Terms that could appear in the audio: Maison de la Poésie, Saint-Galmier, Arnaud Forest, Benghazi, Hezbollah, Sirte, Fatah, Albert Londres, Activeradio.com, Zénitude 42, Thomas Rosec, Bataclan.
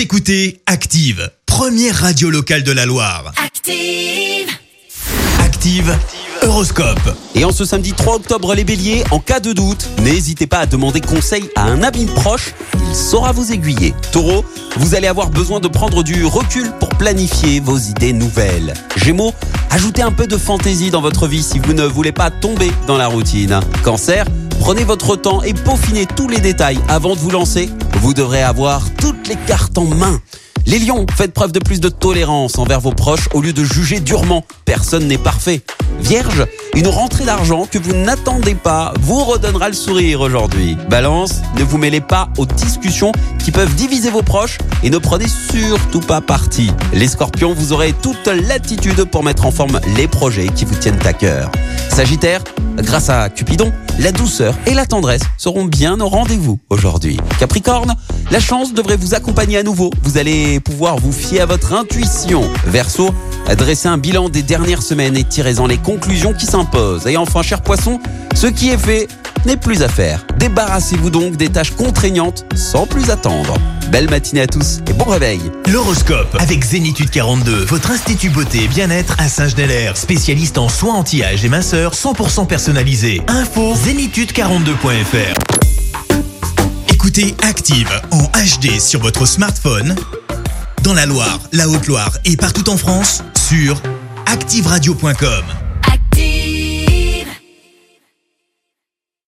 Vous écoutez Active, première radio locale de la Loire. Active! Active, horoscope. Et en ce samedi 3 octobre, les béliers, en cas de doute, n'hésitez pas à demander conseil à un ami proche, il saura vous aiguiller. Taureau, vous allez avoir besoin de prendre du recul pour planifier vos idées nouvelles. Gémeaux, ajoutez un peu de fantaisie dans votre vie si vous ne voulez pas tomber dans la routine. Cancer, prenez votre temps et peaufinez tous les détails avant de vous lancer. Vous devrez avoir toutes les cartes en main. Les lions, faites preuve de plus de tolérance envers vos proches au lieu de juger durement. Personne n'est parfait. Vierge, une rentrée d'argent que vous n'attendez pas vous redonnera le sourire aujourd'hui. Balance, ne vous mêlez pas aux discussions qui peuvent diviser vos proches et ne prenez surtout pas parti. Les scorpions, vous aurez toute l'attitude pour mettre en forme les projets qui vous tiennent à cœur. Sagittaire, grâce à Cupidon, la douceur et la tendresse seront bien au rendez-vous aujourd'hui. Capricorne, la chance devrait vous accompagner à nouveau. Vous allez pouvoir vous fier à votre intuition. Verseau, dressez un bilan des dernières semaines et tirez-en les conclusions qui s'imposent. Et enfin, cher poisson, ce qui est fait n'est plus à faire. Débarrassez-vous donc des tâches contraignantes sans plus attendre. Belle matinée à tous et bon réveil. L'horoscope avec Zénitude 42, votre institut beauté et bien-être à Saint-Galmier, spécialiste en soins anti-âge et minceur 100% personnalisé. Info zénitude42.fr. Écoutez Active en HD sur votre smartphone dans la Loire, la Haute-Loire et partout en France sur activeradio.com.